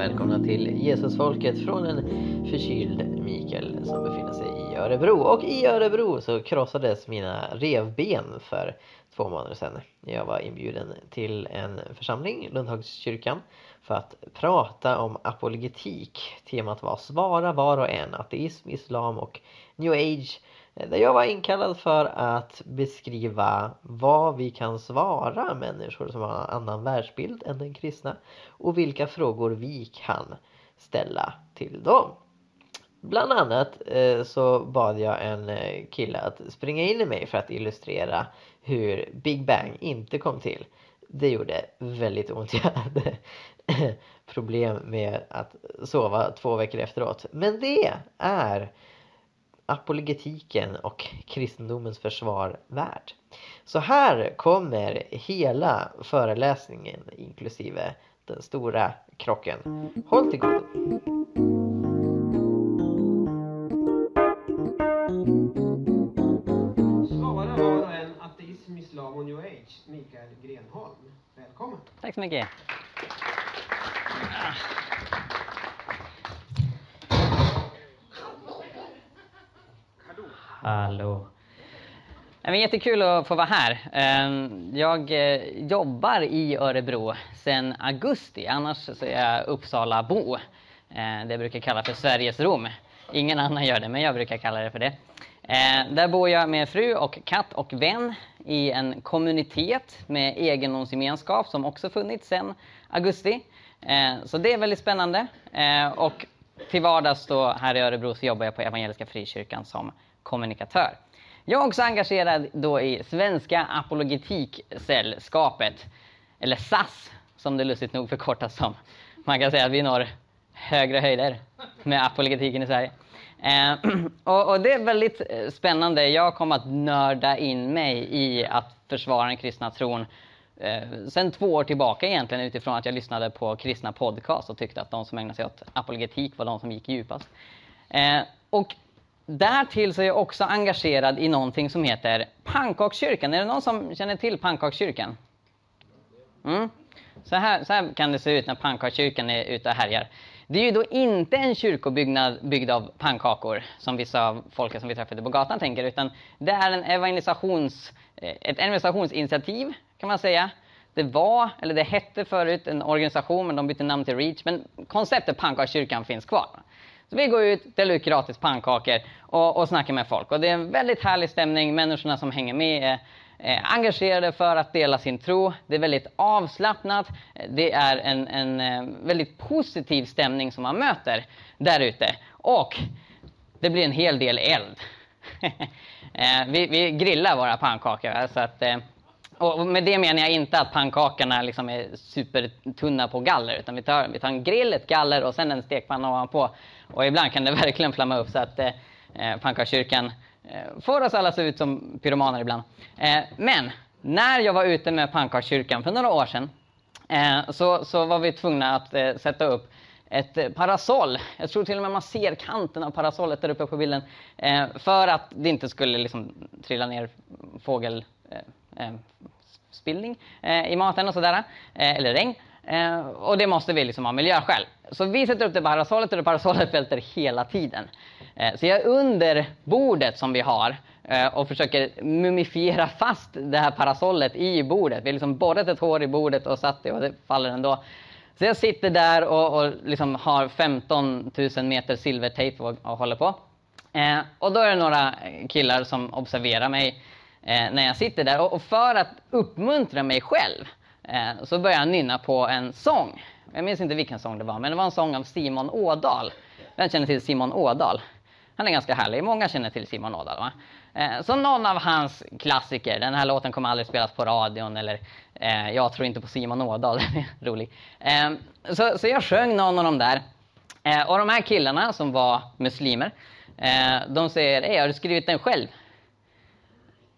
välkomna till Jesusfolket från en förkyld Mikael som befinner sig i Örebro. Och i Örebro så krossades mina revben för 2 månader sedan. Jag var inbjuden till en församling, Lundhagskyrkan, för att prata om apologetik. Temat var svara var och en, ateism, islam och new age. Där jag var inkallad för att beskriva vad vi kan svara människor som har en annan världsbild än den kristna. Och vilka frågor vi kan ställa till dem. Bland annat så bad jag en kille att springa in i mig för att illustrera hur Big Bang inte kom till. Det gjorde väldigt ont. Jag hade problem med att sova 2 veckor efteråt. Men det är apologetiken och kristendomens försvar värd. Så här kommer hela föreläsningen inklusive den stora krocken. Håll till god. Svara var och en, ateism, islam och new age. Mikael Grenholm, välkommen. Tack så mycket. Hallå. Det är jättekul att få vara här. Jag jobbar i Örebro sedan augusti, annars så är jag Uppsalabo. Det brukar kallas för Sveriges Rom. Ingen annan gör det, men jag brukar kalla det för det. Där bor jag med fru och katt och vän i en kommunitet med egendomsgemenskap som också funnits sedan augusti. Så det är väldigt spännande. Och till vardags då här i Örebro så jobbar jag på Evangeliska frikyrkan som kommunikatör. Jag är också engagerad då i Svenska Apologetik-Sällskapet, eller SAS som det lustigt nog förkortas som. Man kan säga att vi når högre höjder med apologetiken i Sverige. Och det är väldigt spännande. Jag kommer att nörda in mig i att försvara den kristna tron sen 2 år tillbaka egentligen, utifrån att jag lyssnade på kristna podcast och tyckte att de som ägnade sig åt apologetik var de som gick djupast. Och därtill så är jag också engagerad i någonting som heter Pannkakskyrkan. Är det någon som känner till Pannkakskyrkan? Mm. Så här kan det se ut när Pannkakskyrkan är ute och härjar. Det är ju då inte en kyrkobyggnad byggd av pannkakor som vissa av folket som vi träffade på gatan tänker, utan det är ett evangelisationsinitiativ kan man säga. Det hette förut en organisation, men de bytte namn till Reach, men konceptet Pannkakskyrkan finns kvar. Så vi går ut, delar ut gratis pannkakor och snackar med folk. Och det är en väldigt härlig stämning. Människorna som hänger med är engagerade för att dela sin tro. Det är väldigt avslappnat. Det är en väldigt positiv stämning som man möter där ute. Och det blir en hel del eld. Vi grillar våra pannkakor. Så att, och med det menar jag inte att pannkakorna liksom är supertunna på galler. Utan vi tar en grill, ett galler och sen en stekpanna ovanpå. Och ibland kan det verkligen flamma upp, så att Pannkakskyrkan får oss alla att se ut som pyromaner ibland. Men när jag var ute med Pannkakskyrkan för några år sedan så var vi tvungna att sätta upp ett parasoll. Jag tror till och med man ser kanten av parasollet där uppe på bilden. För att det inte skulle liksom trilla ner fågelspillning i maten och sådär. Eller regn. Och det måste vi liksom ha miljöskäl. Så vi sätter upp det parasollet och det parasollet välter hela tiden. Så jag är under bordet som vi har och försöker mumifiera fast det här parasollet i bordet. Vi har liksom borrat ett hår i bordet och satt det och det faller ändå. Så jag sitter där och liksom har 15 000 meter silvertejp och håller på. Och då är det några killar som observerar mig när jag sitter där. Och för att uppmuntra mig själv så började jag nynna på en sång. Jag minns inte vilken sång det var, men det var en sång av Simon Ådahl. Vem känner till Simon Ådahl? Han är ganska härlig. Många känner till Simon Ådahl, va? Så någon av hans klassiker. Den här låten kommer aldrig spelas på radion. Eller jag tror inte på Simon Ådahl. Rolig. Så jag sjöng någon av dem där. Och de här killarna som var muslimer. De säger, har du skrivit den själv?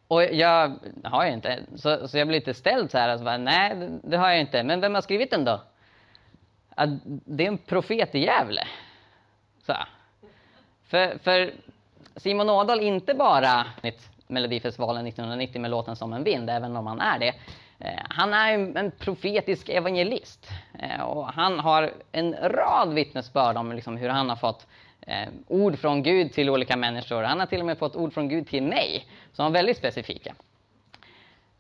Och jag har ju inte. Så jag blir lite ställd så här. Alltså, nej, det har jag inte. Men vem har skrivit den då? Att det är en profet i Gävle. Så. För Simon Ådahl inte bara Melodifestivalen 1990 med låten Som en vind, även om han är det. Han är en profetisk evangelist och han har en rad vittnesbörd om liksom hur han har fått ord från Gud till olika människor. Han har till och med fått ord från Gud till mig, som var väldigt specifika.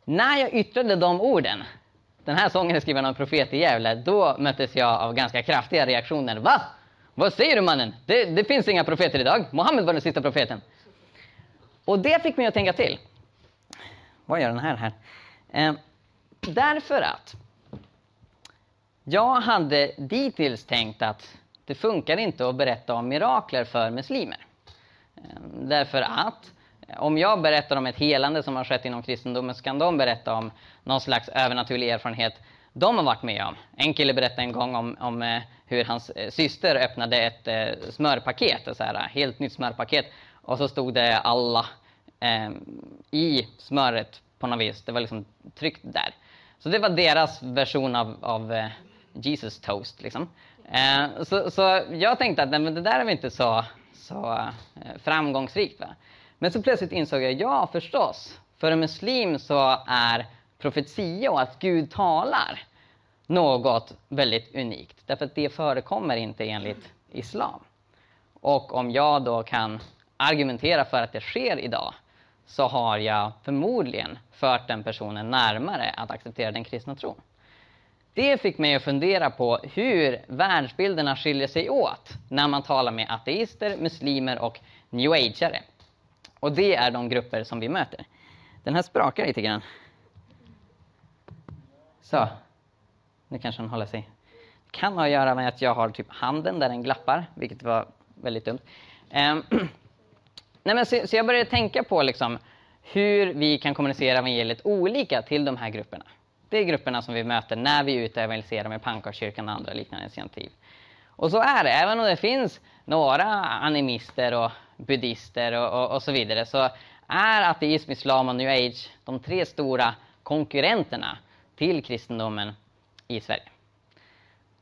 När jag yttrade de orden, den här sången är skriven av en profet i Gävle, då möttes jag av ganska kraftiga reaktioner. Va? Vad säger du, mannen? Det finns inga profeter idag. Mohammed var den sista profeten. Och det fick mig att tänka till. Vad gör den här? Därför att jag hade dittills tänkt att det funkar inte att berätta om mirakler för muslimer. Därför att om jag berättar om ett helande som har skett inom kristendomen, så kan de berätta om någon slags övernaturlig erfarenhet de har varit med om. En kille berättade en gång om hur hans syster öppnade ett smörpaket, ett så här helt nytt smörpaket, och så stod det Allah i smöret på något vis. Det var liksom tryckt där. Så det var deras version av Jesus toast liksom. Så jag tänkte att nej, men det där är väl inte så framgångsrikt, va? Men så plötsligt insåg jag, ja förstås, för en muslim så är profetia och att Gud talar något väldigt unikt. Därför att det förekommer inte enligt islam. Och om jag då kan argumentera för att det sker idag, så har jag förmodligen fört den personen närmare att acceptera den kristna tron. Det fick mig att fundera på hur världsbilderna skiljer sig åt när man talar med ateister, muslimer och new ageare. Och det är de grupper som vi möter. Den här sprakar lite grann. Så. Nu kanske han håller sig. Det kan ha att göra med att jag har typ handen där den glappar. Vilket var väldigt dumt. Nej, men så jag började tänka på liksom hur vi kan kommunicera evangeliet olika till de här grupperna. Det är grupperna som vi möter när vi är ute och evangeliserar med Pannkakskyrkan och andra liknande initiativ. Och så är det. Även om det finns några animister och buddhister och så vidare, så är ateism, islam och new age de tre stora konkurrenterna till kristendomen i Sverige.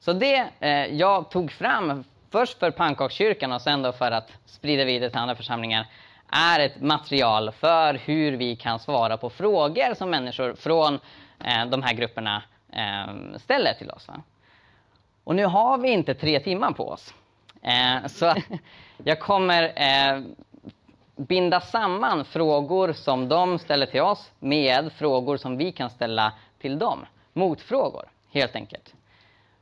Så det jag tog fram först för Pannkakskyrkan och sen då för att sprida vidare till andra församlingar är ett material för hur vi kan svara på frågor som människor från de här grupperna ställer till oss, va? Och nu har vi inte 3 timmar på oss. Så jag kommer binda samman frågor som de ställer till oss med frågor som vi kan ställa till dem. Motfrågor, helt enkelt.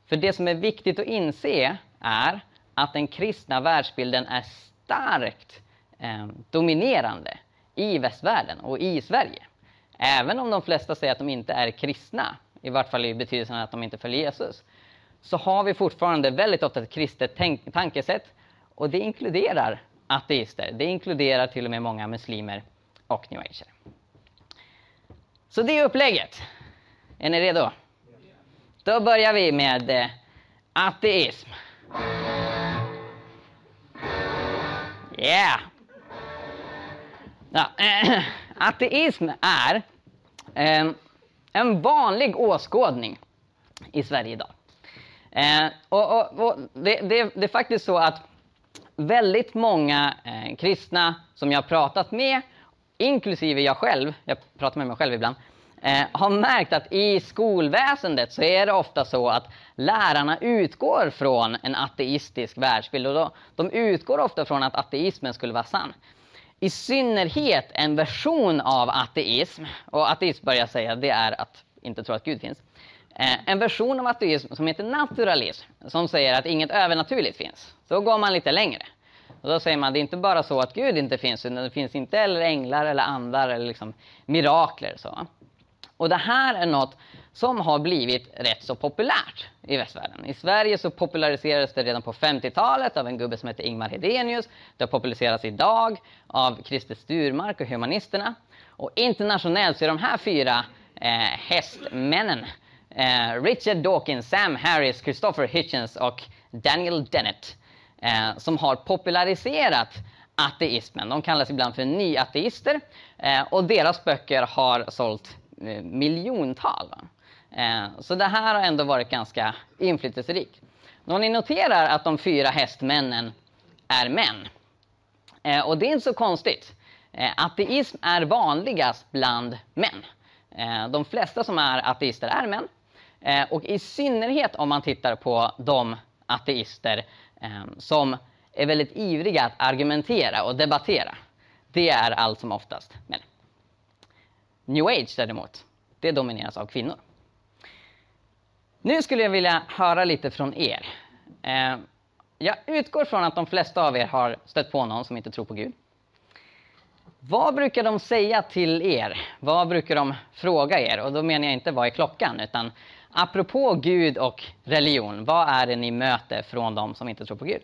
För det som är viktigt att inse är att den kristna världsbilden är starkt dominerande i västvärlden och i Sverige. Även om de flesta säger att de inte är kristna, i vart fall i betydelsen att de inte följer Jesus, så har vi fortfarande väldigt ofta ett kristet tankesätt, och det inkluderar ateister. Det inkluderar till och med många muslimer och new age. Så det är upplägget. Är ni redo? Då börjar vi med ateism. Yeah! Ja, ateism är en vanlig åskådning i Sverige idag. Det är faktiskt så att väldigt många kristna som jag har pratat med, inklusive jag själv, jag pratar med mig själv ibland, har märkt att i skolväsendet så är det ofta så att lärarna utgår från en ateistisk världsbild, och de utgår ofta från att ateismen skulle vara sann. I synnerhet en version av ateism, och ateism börjar jag säga det är att inte tro att Gud finns. En version av ateism som heter naturalism, som säger att inget övernaturligt finns. Då går man lite längre. Och då säger man att det är inte bara så att Gud inte finns, utan det finns inte eller änglar eller andar eller liksom mirakler. Så. Och det här är något som har blivit rätt så populärt i västvärlden. I Sverige så populariserades det redan på 50-talet av en gubbe som heter Ingmar Hedenius. Det har populariserats idag av Christer Sturmark och humanisterna. Och internationellt så är de här 4 hästmännen, Richard Dawkins, Sam Harris, Christopher Hitchens och Daniel Dennett, som har populariserat ateismen. De kallas ibland för nyateister, och deras böcker har sålt miljontal. Så det här har ändå varit ganska inflytelserikt. Om ni noterar att de 4 hästmännen är män, och det är inte så konstigt. Ateism är vanligast bland män. De flesta som är ateister är män. Och i synnerhet om man tittar på de ateister som är väldigt ivriga att argumentera och debattera. Det är allt som oftast män. New Age däremot, det domineras av kvinnor. Nu skulle jag vilja höra lite från er. Jag utgår från att de flesta av er har stött på någon som inte tror på Gud. Vad brukar de säga till er? Vad brukar de fråga er? Och då menar jag inte vad är klockan, utan apropå Gud och religion. Vad är det ni möter från de som inte tror på Gud?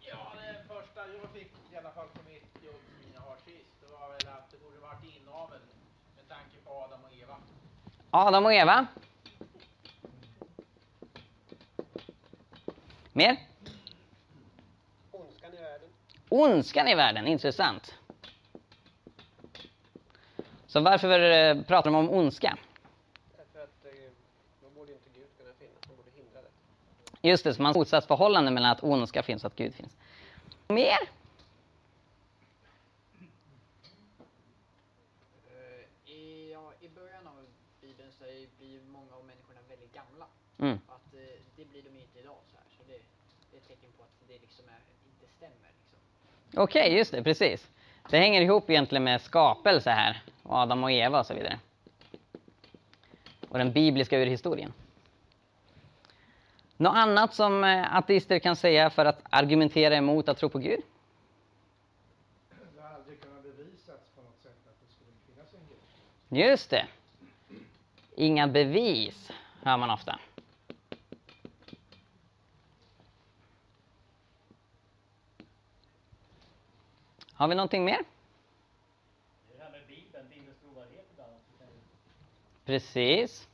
Ja, det första jag fick i alla fall på mitt jobb som jag har sist, det var väl att det borde varit inaveln med tanke på Adam och Eva. Adam och Eva? Mer? Ondskan i världen. Ondskan i världen, intressant. Så varför pratar de om ondska? Därför att man borde inte Gud kunna finnas, man borde hindra det. Just det, så man har motsatsförhållande mellan att ondska finns och att Gud finns. Mer? I början av Bibeln så blir många av människorna väldigt gamla. Mm. Att det blir de inte idag så här. Så det är ett tecken på att det liksom inte stämmer. Liksom. Okej, just det, precis. Det hänger ihop egentligen med skapelse här. Och Adam och Eva och så vidare. Och den bibliska urhistorien. Något annat som ateister kan säga för att argumentera emot att tro på Gud? Det har aldrig kunnat bevisats på något sätt att det skulle finnas en Gud. Just det. Inga bevis hör man ofta. Har vi någonting mer? Det här med Bibeln, Bibelns trovärdighet ibland. Precis.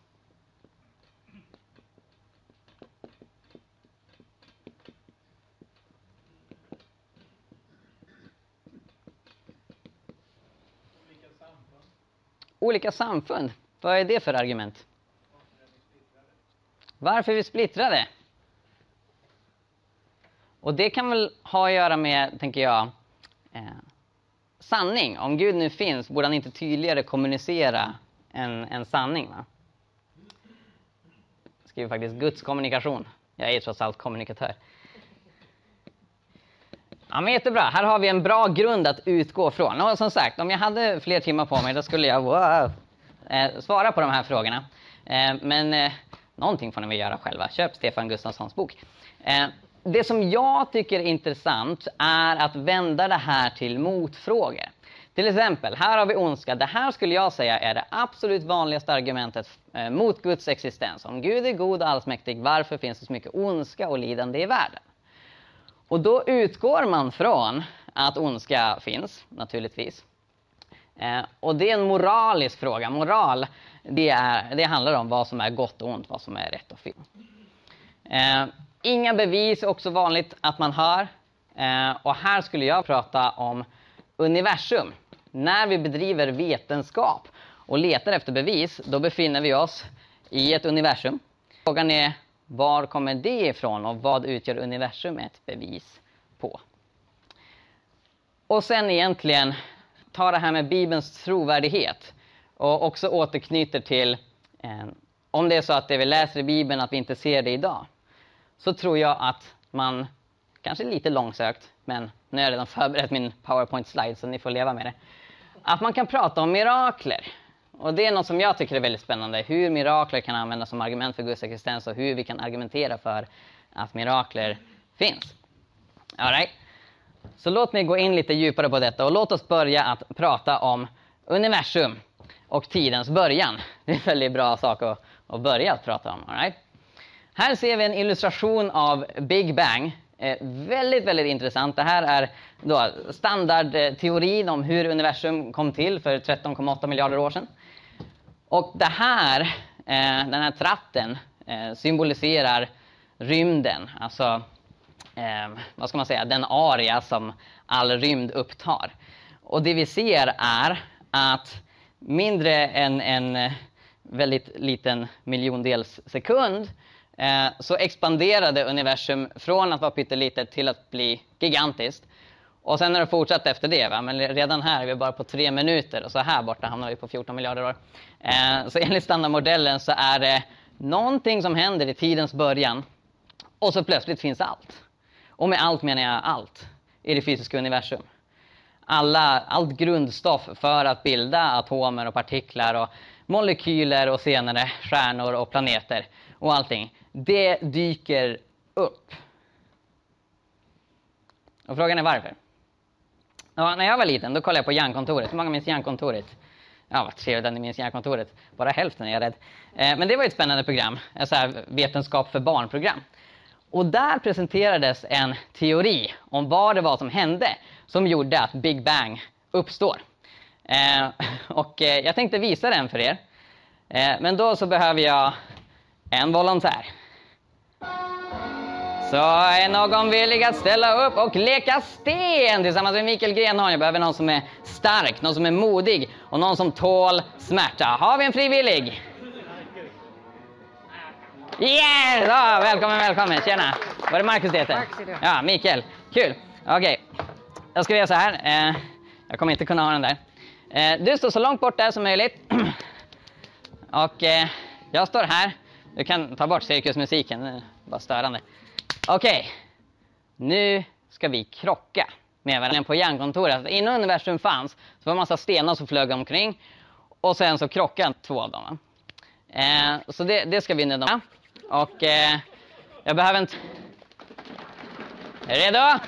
Olika samfund. Olika samfund. Vad är det för argument? Varför är vi splittrade? Och det kan väl ha att göra med, tänker jag, sanning. Om Gud nu finns, borde han inte tydligare kommunicera en sanning, va? Jag skriver faktiskt Guds kommunikation. Jag är trots allt kommunikatör. Ja, men jättebra. Här har vi en bra grund att utgå från. Och som sagt, om jag hade fler timmar på mig, då skulle jag svara på de här frågorna. Men någonting får ni väl göra själva. Köp Stefan Gustafssons bok. Det som jag tycker är intressant är att vända det här till motfrågor. Till exempel, här har vi ondska. Det här skulle jag säga är det absolut vanligaste argumentet mot Guds existens. Om Gud är god och allsmäktig, varför finns det så mycket ondska och lidande i världen? Och då utgår man från att ondska finns, naturligtvis. Och det är en moralisk fråga. Moral, det handlar om vad som är gott och ont, vad som är rätt och fel. Inga bevis är också vanligt att man hör. Och här skulle jag prata om universum. När vi bedriver vetenskap och letar efter bevis, då befinner vi oss i ett universum. Frågan är, var kommer det ifrån och vad utgör universum ett bevis på? Och sen egentligen ta det här med Bibelns trovärdighet och också återknyter till om det är så att det vi läser i Bibeln att vi inte ser det idag. Så tror jag att man, kanske lite långsökt, men nu har jag redan förberett min PowerPoint-slide så ni får leva med det. Att man kan prata om mirakler. Och det är något som jag tycker är väldigt spännande. Hur mirakler kan användas som argument för Guds existens och hur vi kan argumentera för att mirakler finns. All right. Så låt mig gå in lite djupare på detta och låt oss börja att prata om universum och tidens början. Det är en väldigt bra sak att börja att prata om. All right. Här ser vi en illustration av Big Bang. Väldigt, väldigt intressant. Det här är då standardteorin om hur universum kom till för 13,8 miljarder år sedan. Och det här, den här tratten symboliserar rymden. Alltså, vad ska man säga, den area som all rymd upptar. Och det vi ser är att mindre än en väldigt liten miljondels sekund så expanderade universum från att vara pyttelitet till att bli gigantiskt. Och sen har det fortsatt efter det, va? Men redan här är vi bara på 3 minuter och så här borta hamnar vi på 14 miljarder år. Så enligt standardmodellen så är det någonting som händer i tidens början och så plötsligt finns allt. Och med allt menar jag allt i det fysiska universum. Allt grundstoff för att bilda atomer och partiklar och molekyler och senare stjärnor och planeter och allting. Det dyker upp. Och frågan är varför? Ja, när jag var liten då kollade jag på Järnkontoret. Hur många minns Järnkontoret? Ja, vad trevligt att ni minns Järnkontoret. Bara hälften är jag rädd. Men det var ett spännande program. En så här vetenskap för barnprogram. Och där presenterades en teori om vad det var som hände som gjorde att Big Bang uppstår. Och jag tänkte visa den för er. Men då så behöver jag en volontär. Så är någon villig att ställa upp och leka sten tillsammans med Mikael Grenholm? Jag behöver någon som är stark, någon som är modig och någon som tål smärta. Har vi en frivillig? Yes! Ja, välkommen. Tjena. Var det Marcus det heter? Ja, Mikael. Kul. Okej. Jag ska göra så här. Jag kommer inte kunna ha den där. Du står så långt bort där som möjligt. Och jag står här. Du kan ta bort cirkusmusiken. Det är bara störande. Okej, nu ska vi krocka med varandra på Järnkontoret. Innan universum fanns så var det en massa stenar som flög omkring. Och sen så krockade två av dem. Så det ska vi nu då. Och jag behöver inte... Redo?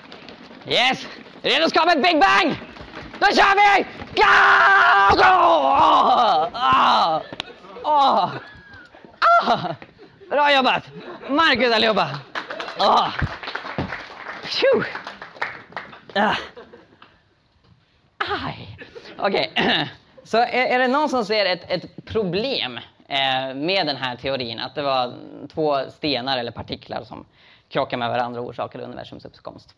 Yes! Redo att skapa ett Big Bang! Då kör vi! Go! Bra jobbat! Marcus allihopa! Okej, så är det någon som ser ett problem med den här teorin? Att det var två stenar eller partiklar som krockar med varandra och orsakade universums uppkomst?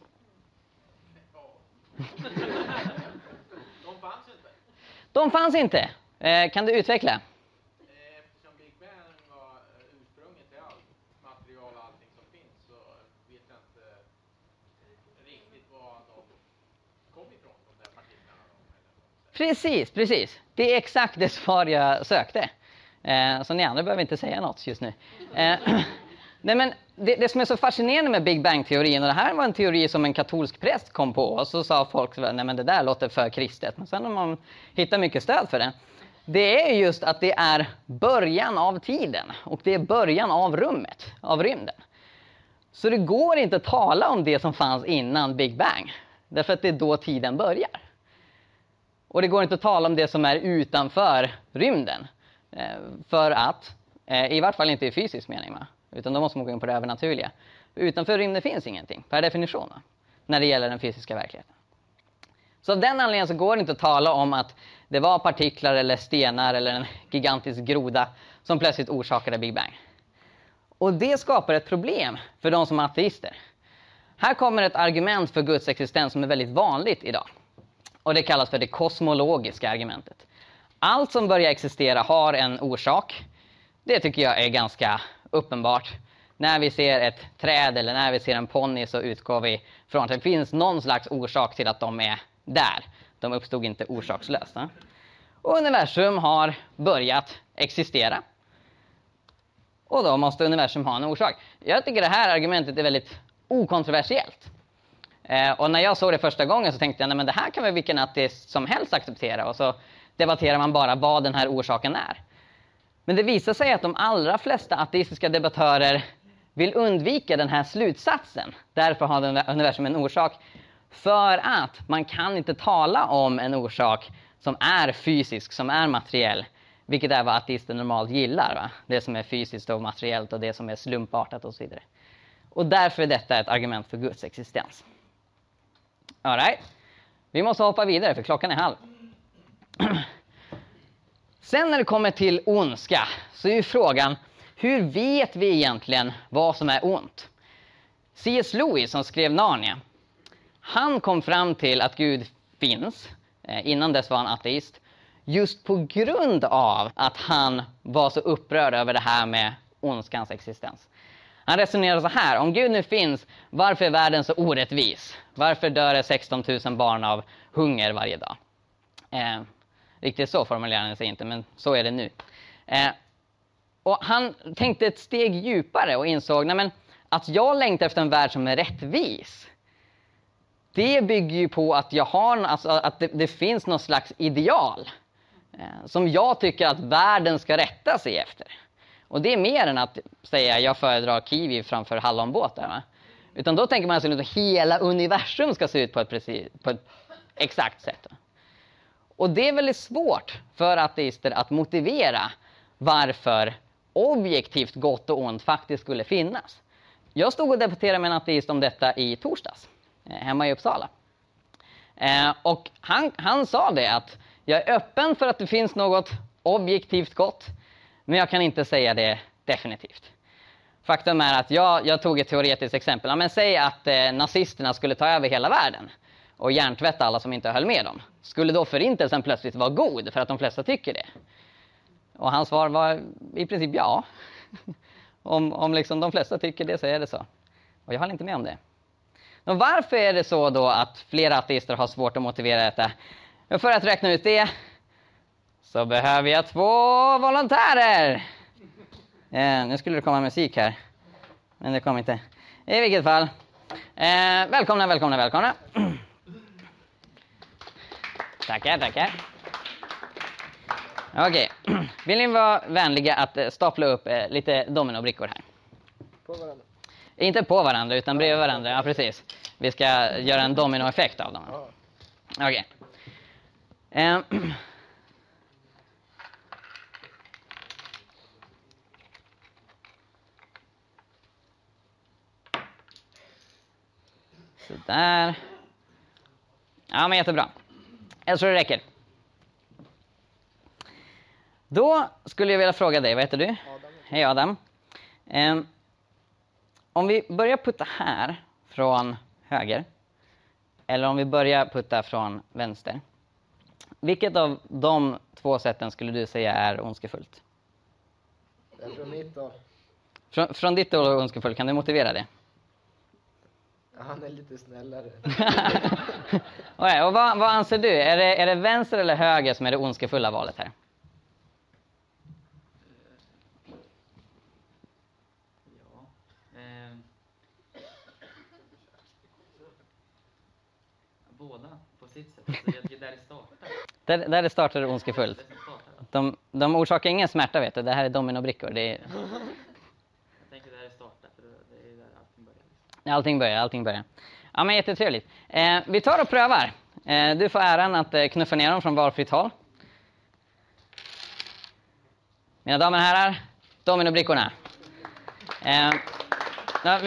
De fanns inte. Kan du utveckla? Precis. Det är exakt det svar jag sökte. Så ni andra behöver inte säga något just nu. Nej, men det som är så fascinerande med Big Bang-teorin, och det här var en teori som en katolsk präst kom på, och så sa folk, nej men det där låter för kristet. Men sen har man hittat mycket stöd för det. Det är just att det är början av tiden, och det är början av rummet, av rymden. Så det går inte att tala om det som fanns innan Big Bang, därför att det är då tiden börjar. Och det går inte att tala om det som är utanför rymden. För att, i vart fall inte i fysisk mening, utan då måste man gå in på det övernaturliga. Utanför rymden finns ingenting, per definition, när det gäller den fysiska verkligheten. Så av den anledningen så går det inte att tala om att det var partiklar eller stenar eller en gigantisk groda som plötsligt orsakade Big Bang. Och det skapar ett problem för de som är ateister. Här kommer ett argument för Guds existens som är väldigt vanligt idag. Och det kallas för det kosmologiska argumentet. Allt som börjar existera har en orsak. Det tycker jag är ganska uppenbart. När vi ser ett träd eller när vi ser en ponny så utgår vi från att det finns någon slags orsak till att de är där. De uppstod inte orsakslöst. Och universum har börjat existera. Och då måste universum ha en orsak. Jag tycker det här argumentet är väldigt okontroversiellt. Och när jag såg det första gången så tänkte jag, nej men det här kan väl vilken ateist som helst acceptera. Och så debatterar man bara vad den här orsaken är. Men det visar sig att de allra flesta ateistiska debattörer vill undvika den här slutsatsen. Därför har universum en orsak. För att man kan inte tala om en orsak som är fysisk, som är materiell. Vilket är vad ateister normalt gillar, va? Det som är fysiskt och materiellt och det som är slumpartat och så vidare. Och därför är detta ett argument för Guds existens. All right. Vi måste hoppa vidare för klockan är 12:30. Sen när det kommer till ondska så är ju frågan, hur vet vi egentligen vad som är ont? C.S. Lewis som skrev Narnia, han kom fram till att Gud finns, innan dess var han ateist, just på grund av att han var så upprörd över det här med ondskans existens. Han resonerar så här: om Gud nu finns, varför är världen så orättvis? Varför dör det 16 000 barn av hunger varje dag? Riktigt så formulerar han sig inte, men så är det nu. Och han tänkte ett steg djupare och insåg, nej men, att jag längtar efter en värld som är rättvis. Det bygger ju på att jag har, alltså, att det finns någon slags ideal som jag tycker att världen ska rätta sig efter. Och det är mer än att säga jag föredrar kiwi framför hallonbåtar, va? Utan då tänker man sig att hela universum ska se ut på ett exakt sätt. Och det är väldigt svårt för ateister att motivera varför objektivt gott och ont faktiskt skulle finnas. Jag stod och debatterade med en ateist om detta i torsdags hemma i Uppsala. Och han sa det att jag är öppen för att det finns något objektivt gott, men jag kan inte säga det definitivt. Faktum är att jag tog ett teoretiskt exempel. Ja, men säg att nazisterna skulle ta över hela världen och hjärntvätta alla som inte höll med dem. Skulle då förintelsen plötsligt vara god för att de flesta tycker det? Och hans svar var i princip ja. Om liksom de flesta tycker det så är det så. Och jag håller inte med om det. Men varför är det så då att flera ateister har svårt att motivera detta? För att räkna ut det så behöver jag 2 volontärer. Nu skulle det komma musik här. Men det kom inte. I vilket fall. Välkomna. Tackar. Okej. Vill ni vara vänliga att stapla upp lite dominobrickor här? På varandra. Inte på varandra utan bredvid varandra. Ja, precis. Vi ska göra en dominoeffekt av dem. Okej. Så där. Ja, men jättebra. Jag tror det räcker. Då skulle jag vilja fråga dig, vad heter du? Adam. Hej Adam. Om vi börjar putta här från höger, eller om vi börjar putta från vänster, vilket av de 2 sätten skulle du säga är ondskefullt? Från mitt håll. Från ditt håll är ondskefullt, kan du motivera det? Han är lite snällare. Okay, och vad anser du? Är det vänster eller höger som är det ondskefulla valet här? Ja. Båda på sitt sätt. Så det där det startar. Där det startar är ondskefullt. De orsakar ingen smärta, vet du. Det här är dominobrickor. Det är... Allting börjar. Ja, men jättetrevligt. Vi tar och prövar. Du får äran att knuffa ner dem från valfritt håll. Mina damer och herrar, dominobrickorna.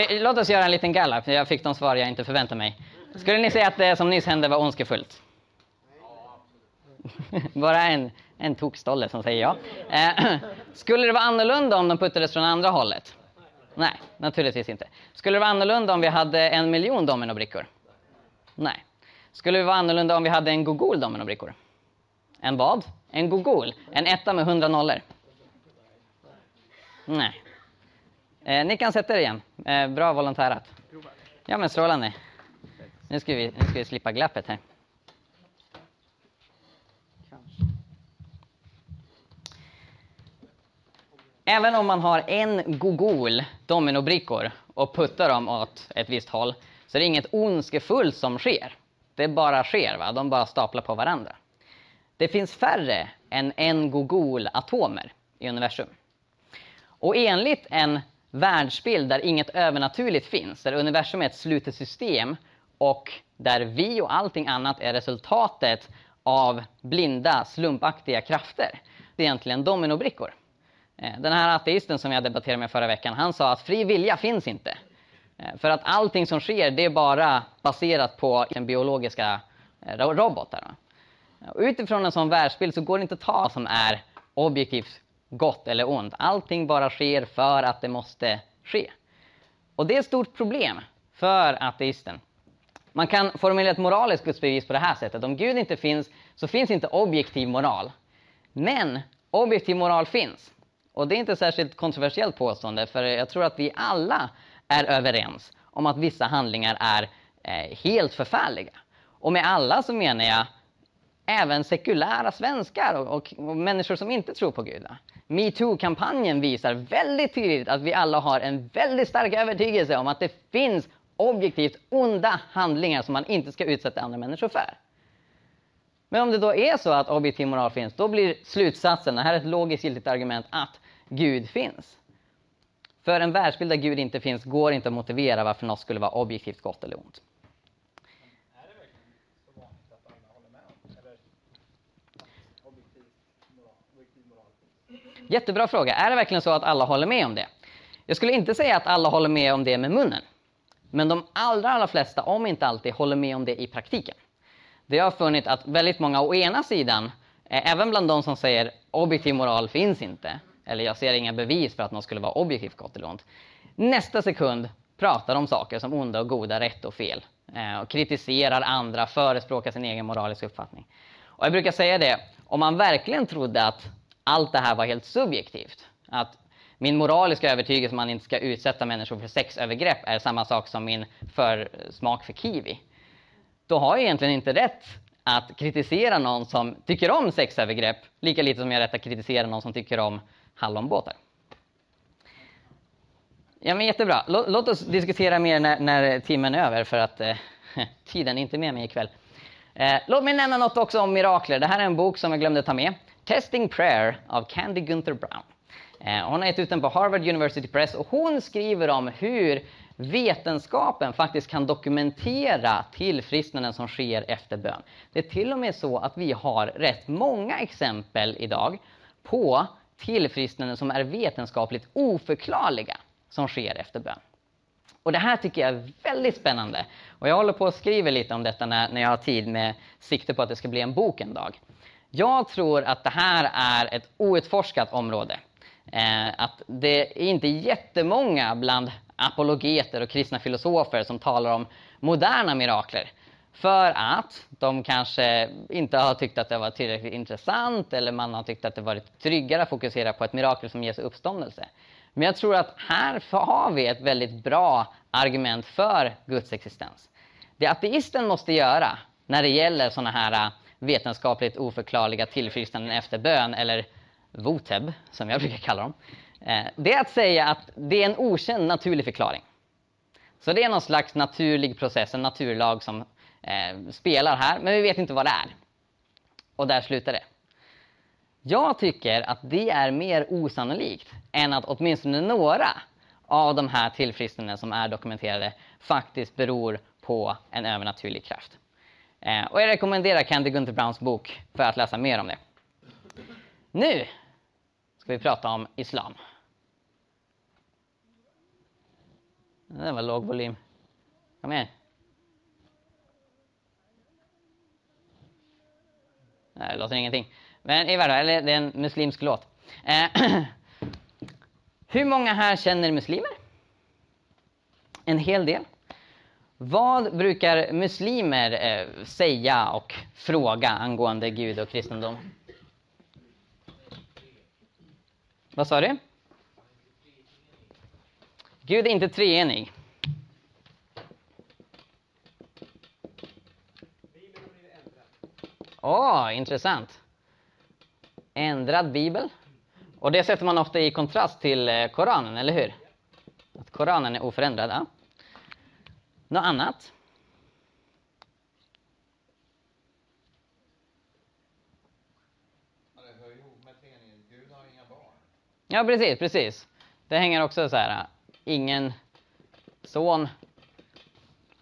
Låt oss göra en liten galla. Jag fick de svar jag inte förväntade mig. Skulle ni säga att det som nyss hände var ondskefullt? Bara en tokstolle som säger ja. Skulle det vara annorlunda om de puttades från andra hållet? Nej, naturligtvis inte. Skulle det vara annorlunda om vi hade 1 miljon dominobrickor? Nej. Skulle det vara annorlunda om vi hade en gogol dominobrickor? En vad? En gogol. En etta med 100 nollor. Nej. Ni kan sätta er igen. Bra volontärat. Ja, men strålande. Nu ska vi slippa glappet här. Även om man har 1 gogol dominobrickor och puttar dem åt ett visst håll så är det inget ondskefullt som sker. Det bara sker, va? De bara staplar på varandra. Det finns färre än 1 gogol atomer i universum. Och enligt en världsbild där inget övernaturligt finns, där universum är ett slutet system och där vi och allting annat är resultatet av blinda, slumpaktiga krafter, det är egentligen dominobrickor. Den här ateisten som jag debatterade med förra veckan, han sa att fri vilja finns inte. För att allting som sker, det är bara baserat på den biologiska robotar. Utifrån en sån världsbild så går det inte att ta som är objektivt gott eller ont. Allting bara sker för att det måste ske. Och det är ett stort problem för ateisten. Man kan formulera ett moraliskt gudsbevis på det här sättet. Om Gud inte finns så finns inte objektiv moral. Men objektiv moral finns. Och det är inte särskilt kontroversiellt påstående, för jag tror att vi alla är överens om att vissa handlingar är helt förfärliga. Och med alla så menar jag även sekulära svenskar och människor som inte tror på Gud. MeToo-kampanjen visar väldigt tydligt att vi alla har en väldigt stark övertygelse om att det finns objektivt onda handlingar som man inte ska utsätta andra människor för. Men om det då är så att objektiv moral finns, då blir slutsatsen, det här är ett logiskt giltigt argument, att Gud finns. För en världsbild där Gud inte finns går inte att motivera varför något skulle vara objektivt gott eller ont. Är det verkligen så vanligt att alla håller med om? Eller objektiv moral? Jättebra fråga. Är det verkligen så att alla håller med om det? Jag skulle inte säga att alla håller med om det med munnen. Men de allra flesta, om inte alltid, håller med om det i praktiken. Det jag har funnit att väldigt många å ena sidan, även bland de som säger objektiv moral finns inte, eller jag ser inga bevis för att någon skulle vara objektivt gott eller ont, nästa sekund pratar om saker som onda och goda, rätt och fel. Och kritiserar andra, förespråkar sin egen moraliska uppfattning. Och jag brukar säga det, om man verkligen trodde att allt det här var helt subjektivt, att min moraliska övertygelse om att man inte ska utsätta människor för sexövergrepp är samma sak som min försmak för kiwi, då har jag egentligen inte rätt att kritisera någon som tycker om sexövergrepp, lika lite som jag har rätt att kritisera någon som tycker om hallonbåtar. Ja, men jättebra. Låt oss diskutera mer när timmen är över, för att tiden är inte med mig ikväll. Låt mig nämna något också om mirakler. Det här är en bok som jag glömde ta med. Testing Prayer av Candy Gunther Brown. Hon har gett ut den på Harvard University Press, och hon skriver om hur vetenskapen faktiskt kan dokumentera tillfrisknanden som sker efter bön. Det är till och med så att vi har rätt många exempel idag på tillfrisknanden som är vetenskapligt oförklarliga som sker efter bön. Och det här tycker jag är väldigt spännande. Och jag håller på att skriva lite om detta när jag har tid, med sikte på att det ska bli en bok en dag. Jag tror att det här är ett outforskat område. Att det är inte jättemånga bland apologeter och kristna filosofer som talar om moderna mirakler, för att de kanske inte har tyckt att det var tillräckligt intressant, eller man har tyckt att det varit tryggare att fokusera på ett mirakel som Jesu uppståndelse. Men jag tror att här har vi ett väldigt bra argument för Guds existens. Det ateisten måste göra när det gäller sådana här vetenskapligt oförklarliga tillfrisknanden efter bön, eller voteb som jag brukar kalla dem, det är att säga att det är en okänd naturlig förklaring. Så det är någon slags naturlig process, en naturlag som spelar här, men vi vet inte vad det är. Och där slutar det. Jag tycker att det är mer osannolikt än att åtminstone några av de här tillfrisknandena som är dokumenterade faktiskt beror på en övernaturlig kraft. Och jag rekommenderar Candy Gunther Browns bok för att läsa mer om det. Nu ska vi prata om islam. Det var låg volym. Kom igen. Nej, det låter ingenting. Men i varje fall, det är en muslimsk låt. Hur många här känner muslimer? En hel del. Vad brukar muslimer säga och fråga angående Gud och kristendom? Vad sa du? Gud är inte treenig. Intressant. Ändrad bibel. Och det sätter man ofta i kontrast till Koranen, eller hur? Att Koranen är oförändrad. Ja. Något annat? Ja, precis. Det hänger också så här. Ingen son,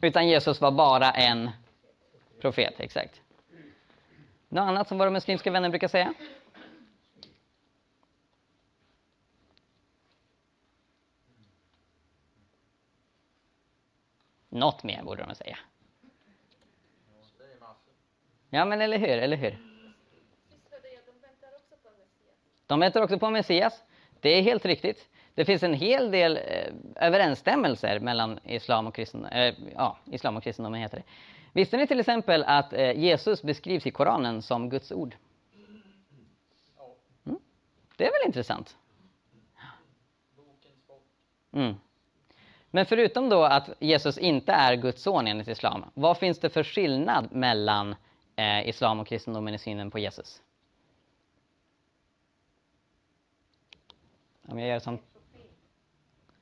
utan Jesus var bara en profet, exakt. Något annat som våra muslimska vänner brukar säga? Något mer borde de säga. Ja, men eller hur? De väntar också på Messias. Det är helt riktigt. Det finns en hel del överensstämmelser mellan islam och kristendom. Islam och kristendom heter det. Visste ni till exempel att Jesus beskrivs i Koranen som Guds ord? Mm. Det är väl intressant? Mm. Men förutom då att Jesus inte är Guds son enligt islam, vad finns det för skillnad mellan islam och kristendomen i synen på Jesus? Om jag gör sånt.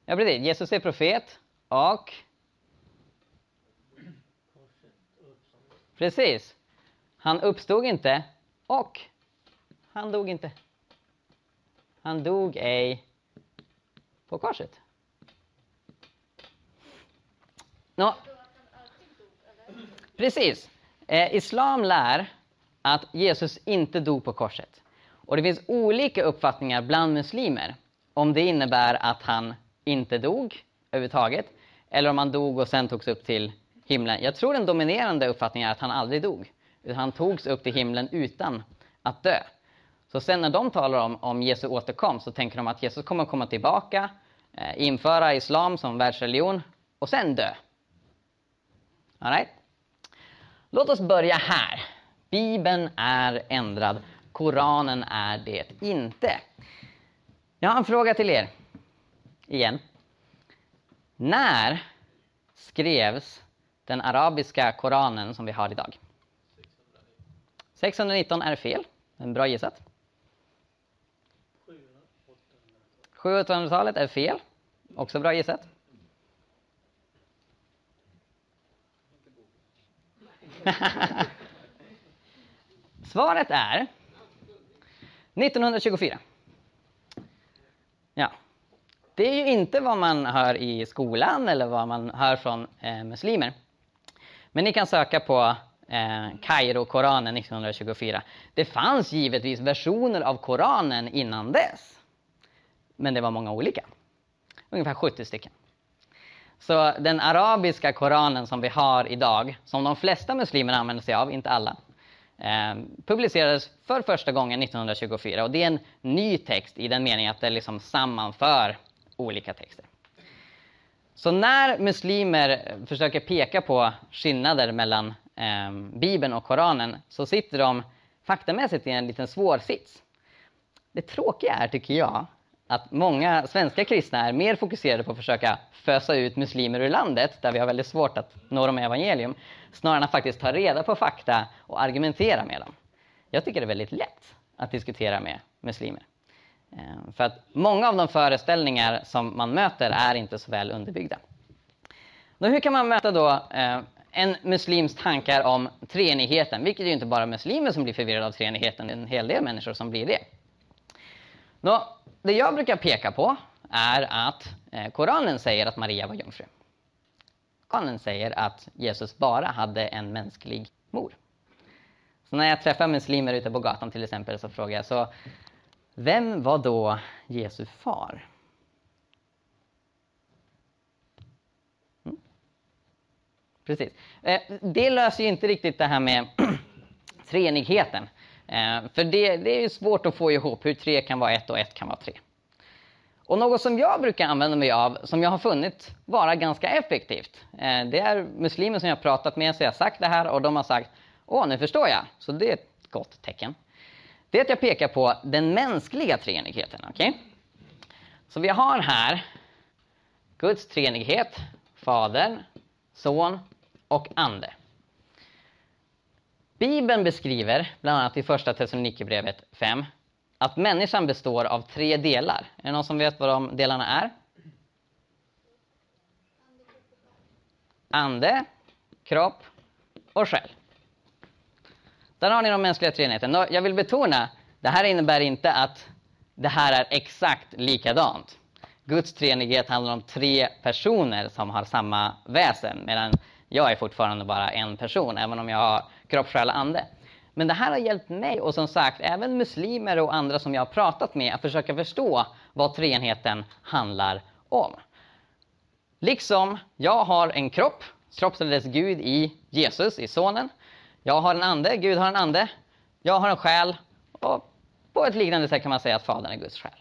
Ja, precis. Jesus är profet och... Precis. Han uppstod inte och han dog inte. Han dog ej på korset. No. Precis. Islam lär att Jesus inte dog på korset. Och det finns olika uppfattningar bland muslimer om det innebär att han inte dog överhuvudtaget eller om han dog och sen togs upp till himlen. Jag tror den dominerande uppfattningen är att han aldrig dog. Han togs upp till himlen utan att dö. Så sen när de talar om Jesu återkomst så tänker de att Jesus kommer komma tillbaka, införa islam som världsreligion och sen dö. All right. Låt oss börja här. Bibeln är ändrad. Koranen är det inte. Jag har en fråga till er. Igen. När skrevs den arabiska koranen som vi har idag? 619 är fel. En bra gissat. 700-talet är fel. Också bra gissat. Svaret är 1924. Ja. Det är ju inte vad man hör i skolan eller vad man hör från muslimer. Men ni kan söka på Kairo-Koranen 1924. Det fanns givetvis versioner av Koranen innan dess. Men det var många olika. Ungefär 70 stycken. Så den arabiska Koranen som vi har idag, som de flesta muslimer använder sig av, inte alla, publicerades för första gången 1924. Och det är en ny text i den meningen att det liksom sammanför olika texter. Så när muslimer försöker peka på skillnader mellan Bibeln och Koranen så sitter de faktamässigt i en liten svår sits. Det tråkiga är, tycker jag, att många svenska kristna är mer fokuserade på att försöka fösa ut muslimer ur landet, där vi har väldigt svårt att nå dem med evangelium, snarare än att faktiskt ta reda på fakta och argumentera med dem. Jag tycker det är väldigt lätt att diskutera med muslimer. För att många av de föreställningar som man möter är inte så väl underbyggda. Då, hur kan man möta då en muslims tankar om treenigheten? Vilket är ju inte bara muslimer som blir förvirrade av treenigheten, det är en hel del människor som blir det. Då, det jag brukar peka på är att Koranen säger att Maria var jungfru. Koranen säger att Jesus bara hade en mänsklig mor. Så när jag träffar muslimer ute på gatan till exempel så frågar jag så: vem var då Jesu far? Mm. Precis. Det löser ju inte riktigt det här med treenigheten. För det är ju svårt att få ihop hur 3 kan vara 1 och 1 kan vara 3. Och något som jag brukar använda mig av, som jag har funnit vara ganska effektivt, det är muslimer som jag har pratat med, så jag har sagt det här och de har sagt: åh, nu förstår jag. Så det är ett gott tecken. Det är att jag pekar på den mänskliga treenigheten. Okay? Så vi har här Guds treenighet, Fader, Son och Ande. Bibeln beskriver, bland annat i första Thessalonikerbrevet 5, att människan består av 3 delar. Är det någon som vet vad de delarna är? Ande, kropp och själ. Där har ni de mänskliga treenigheten. Jag vill betona, det här innebär inte att det här är exakt likadant. Guds treenighet handlar om 3 personer som har samma väsen, medan jag är fortfarande bara en person, även om jag har kropp, själ och ande. Men det här har hjälpt mig och som sagt även muslimer och andra som jag har pratat med att försöka förstå vad treenigheten handlar om. Liksom jag har en kropp, kroppsades Gud i Jesus, i sonen. Jag har en ande, Gud har en ande. Jag har en själ och på ett liknande sätt kan man säga att Fadern är Guds själ.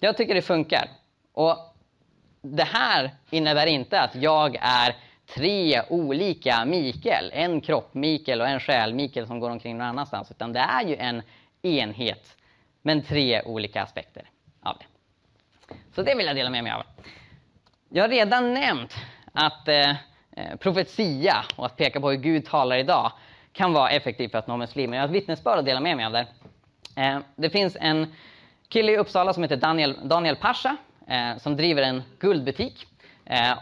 Jag tycker det funkar. Och det här innebär inte att jag är 3 olika Mikael. En kropp Mikael och en själ Mikael som går omkring någon annanstans. Utan det är ju en enhet. Men 3 olika aspekter av det. Så det vill jag dela med mig av. Jag har redan nämnt att profetia och att peka på hur Gud talar idag kan vara effektivt för att nå muslimer. Jag har ett vittnesbörd att dela med mig av det. Det finns en kille i Uppsala som heter Daniel Pasha som driver en guldbutik.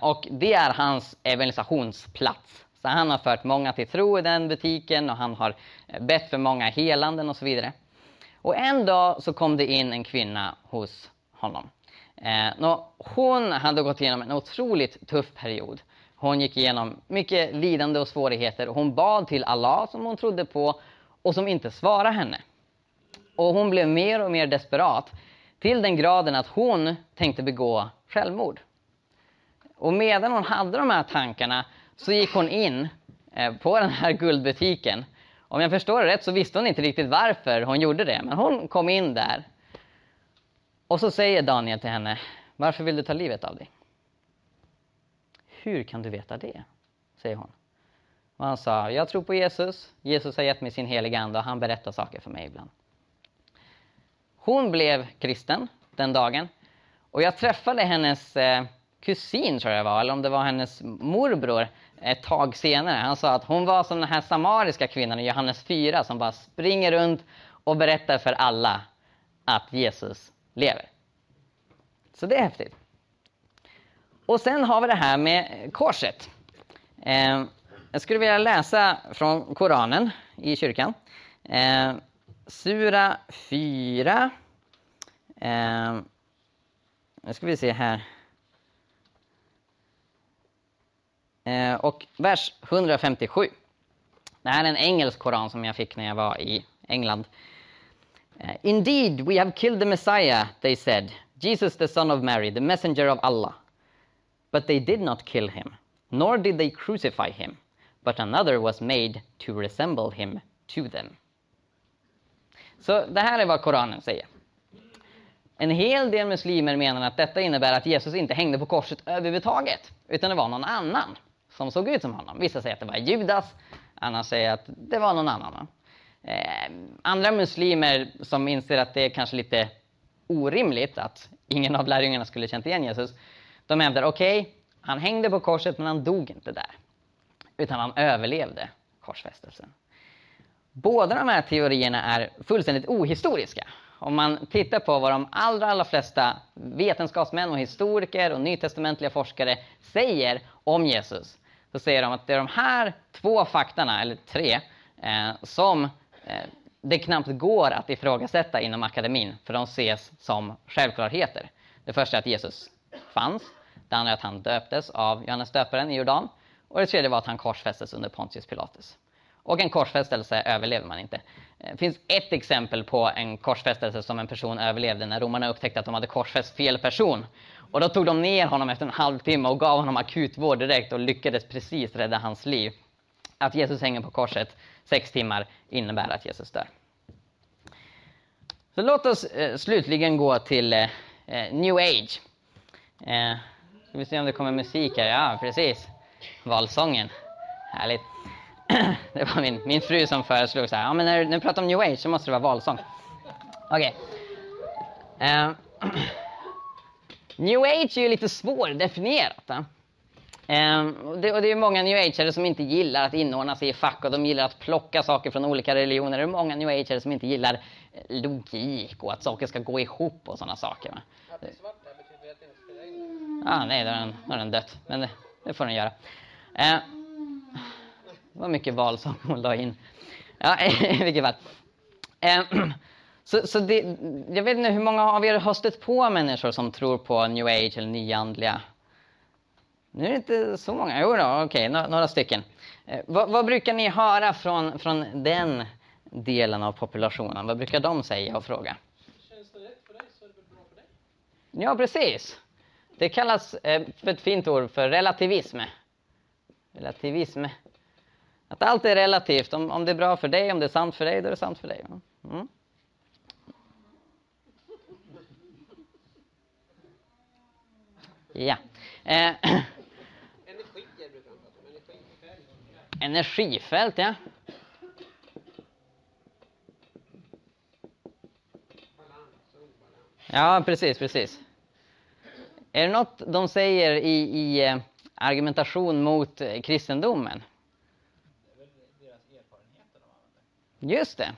Och det är hans evangelisationsplats. Så han har fört många till tro i den butiken och han har bett för många helanden och så vidare. Och en dag så kom det in en kvinna hos honom. Hon hade gått igenom en otroligt tuff period. Hon gick igenom mycket lidande och svårigheter. Och hon bad till Allah som hon trodde på och som inte svarade henne. Och hon blev mer och mer desperat till den graden att hon tänkte begå självmord. Och medan hon hade de här tankarna så gick hon in på den här guldbutiken. Om jag förstår det rätt så visste hon inte riktigt varför hon gjorde det. Men hon kom in där. Och så säger Daniel till henne: varför vill du ta livet av dig? Hur kan du veta det? Säger hon. Och han sa: jag tror på Jesus. Jesus har gett mig sin heliga ande och han berättar saker för mig ibland. Hon blev kristen den dagen. Och jag träffade hennes kusin, tror jag var, eller om det var hennes morbror ett tag senare. Han sa att hon var som den här samariska kvinnan i Johannes 4 som bara springer runt och berättar för alla att Jesus lever. Så det är häftigt. Och sen har vi det här med korset. Jag skulle vilja läsa från Koranen i kyrkan. Sura 4. Nu ska vi se här. Och vers 157. Det här är en engelsk koran som jag fick när jag var i England. Indeed, we have killed the Messiah, they said. Jesus, the son of Mary, the messenger of Allah. But they did not kill him, nor did they crucify him. But another was made to resemble him to them. Så det här är vad Koranen säger. En hel del muslimer menar att detta innebär att Jesus inte hängde på korset överhuvudtaget. Utan det var någon annan som såg ut som honom. Vissa säger att det var Judas, andra säger att det var någon annan. Andra muslimer som inser att det är kanske lite orimligt att ingen av lärjungarna skulle känt igen Jesus. De hävdar, okej, han hängde på korset men han dog inte där. Utan han överlevde korsfästelsen. Båda de här teorierna är fullständigt ohistoriska. Om man tittar på vad de allra flesta vetenskapsmän och historiker och nytestamentliga forskare säger om Jesus, så säger de att det är de här två faktorna, eller tre, som det knappt går att ifrågasätta inom akademin, för de ses som självklarheter. Det första är att Jesus fanns, det andra är att han döptes av Johannes döparen i Jordan, och det tredje var att han korsfästes under Pontius Pilatus. Och en korsfästelse överlever man inte. Det finns ett exempel på en korsfästelse som en person överlevde när romarna upptäckte att de hade korsfäst fel person. Och då tog de ner honom efter en halvtimme och gav honom akutvård direkt och lyckades precis rädda hans liv. Att Jesus hänger på korset 6 timmar innebär att Jesus dör. Så låt oss slutligen gå till New Age. Ska vi se om det kommer musik här. Ja, precis. Valsången. Härligt. Det var min fru som föreslog så här: ja, men när du pratar om New Age så måste det vara valsång. Okej. New Age är ju lite svårdefinierat. Det är många New Ageare som inte gillar att inordna sig i fack, och de gillar att plocka saker från olika religioner. Det är många New Ageare som inte gillar logik och att saker ska gå ihop och sådana saker. Va? Att det är svart, det betyder att det inte spelar in. Ah, nej, då är den dött. Men det får den göra. Det var mycket val som hon la in. Ja, i vilket fall. Jag vet inte hur många av er har stött på människor som tror på New Age eller nyandliga. Nu är det inte så många. Jo då, okej, några stycken. Vad brukar ni höra från den delen av populationen? Vad brukar de säga och fråga? Känns det rätt för dig så är det väl bra för dig? Ja, precis. Det kallas för ett fint ord för relativism. Relativism. Att allt är relativt. Om det är bra för dig, om det är sant för dig, då är det sant för dig. Mm. Ja. Energifält, ja. Ja, precis. Är det något de säger i argumentation mot kristendomen? Det är väl deras erfarenheter de använder. Just det.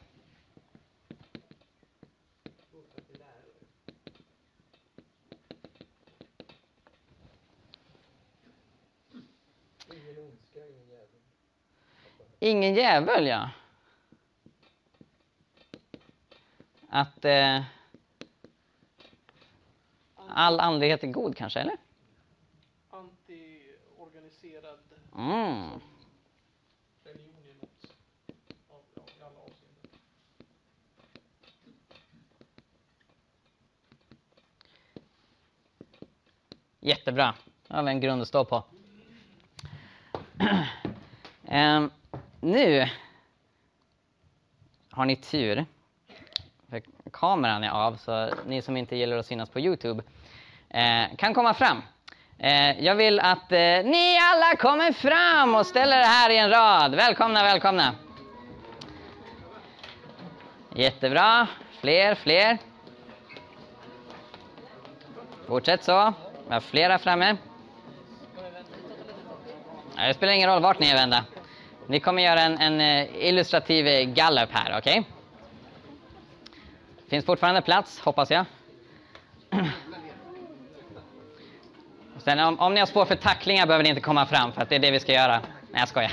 Ingen djävul, ja. Att all andlighet är god kanske, eller? Antiorganiserad religion är något i alla avseenden. Jättebra. Det har vi en grund att stå på. Nu har ni tur, för kameran är av, så ni som inte gillar att synas på YouTube kan komma fram. Jag vill att ni alla kommer fram och ställer er här i en rad. Välkomna, välkomna. Jättebra. Fler. Fortsätt så. Vi har flera framme. Det spelar ingen roll vart ni är vända. Ni kommer göra en illustrativ gallup här, okej? Okay? Finns fortfarande plats, hoppas jag. Sen, om ni har spår för tacklingar behöver ni inte komma fram, för att det är det vi ska göra. Nej, jag skojar.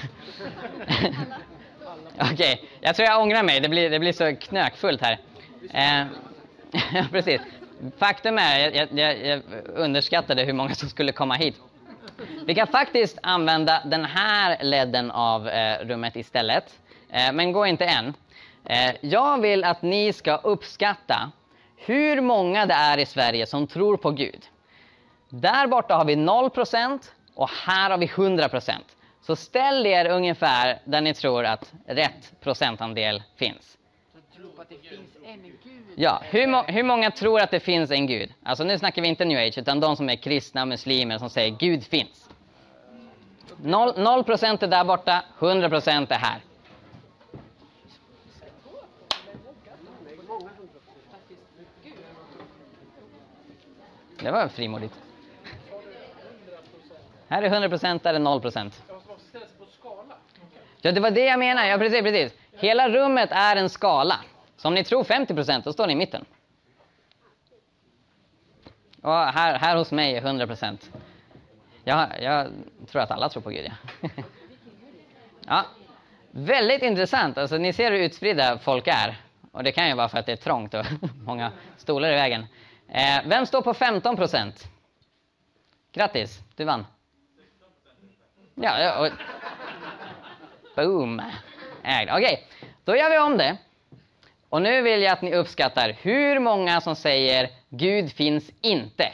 Okej, okay. Jag tror jag ångrar mig. Det blir så knökfullt här. Precis. Faktum är, jag underskattade hur många som skulle komma hit. Vi kan faktiskt använda den här ledden av rummet istället. Men gå inte än. Jag vill att ni ska uppskatta hur många det är i Sverige som tror på Gud. Där borta har vi 0% och här har vi 100%. Så ställ er ungefär där ni tror att rätt procentandel finns. Jag tror att det finns en Gud. Ja, hur många tror att det finns en Gud? Alltså nu snackar vi inte New Age, utan de som är kristna, muslimer, som säger Gud finns. 0% är där borta, 100% är här. Det var frimodigt. Här är 100%, där är 0%. Ja, det var det jag menar. Ja, precis. Hela rummet är en skala. Så om ni tror 50%, då står ni i mitten. Och här hos mig är 100%. Jag tror att alla tror på Gud, ja. Ja. Väldigt intressant. Alltså, ni ser hur utspridda folk är. Och det kan ju vara för att det är trångt och många stolar i vägen. Vem står på 15%? Grattis, du vann. Ja, och... Boom. Okej, då gör vi om det. Och nu vill jag att ni uppskattar hur många som säger Gud finns inte.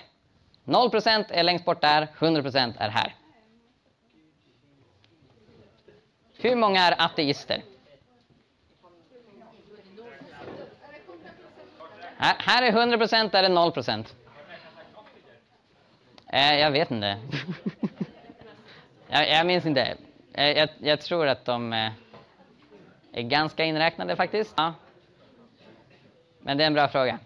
0% är längst bort där, 100% är här. Hur många är ateister? Här är 100%, där är 0%. Jag vet inte. Jag minns inte. Jag tror att de är ganska inräknade faktiskt. Ja. Men det är en bra fråga.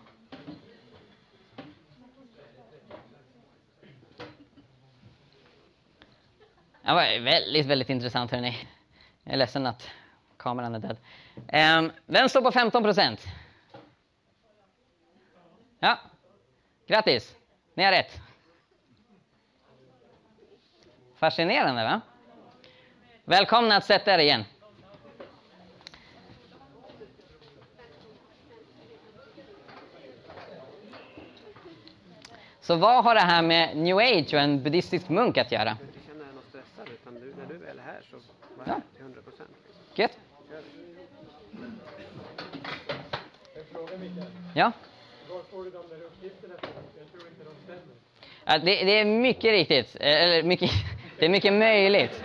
Det var väldigt, väldigt intressant, hörni. Jag är ledsen att kameran är död. Vem står på 15%? Ja. Grattis. Ni har rätt. Fascinerande, va? Välkomna att sätta er igen. Så vad har det här med New Age och en buddhistisk munk att göra? Du inte känna dig någon stressad, utan när du väl är här så var här till 100%. Gött. En fråga, Mikael. Ja? Var får du de där uppgifterna? Jag tror inte de stämmer. Ja, det är mycket riktigt. Eller mycket, det är mycket möjligt.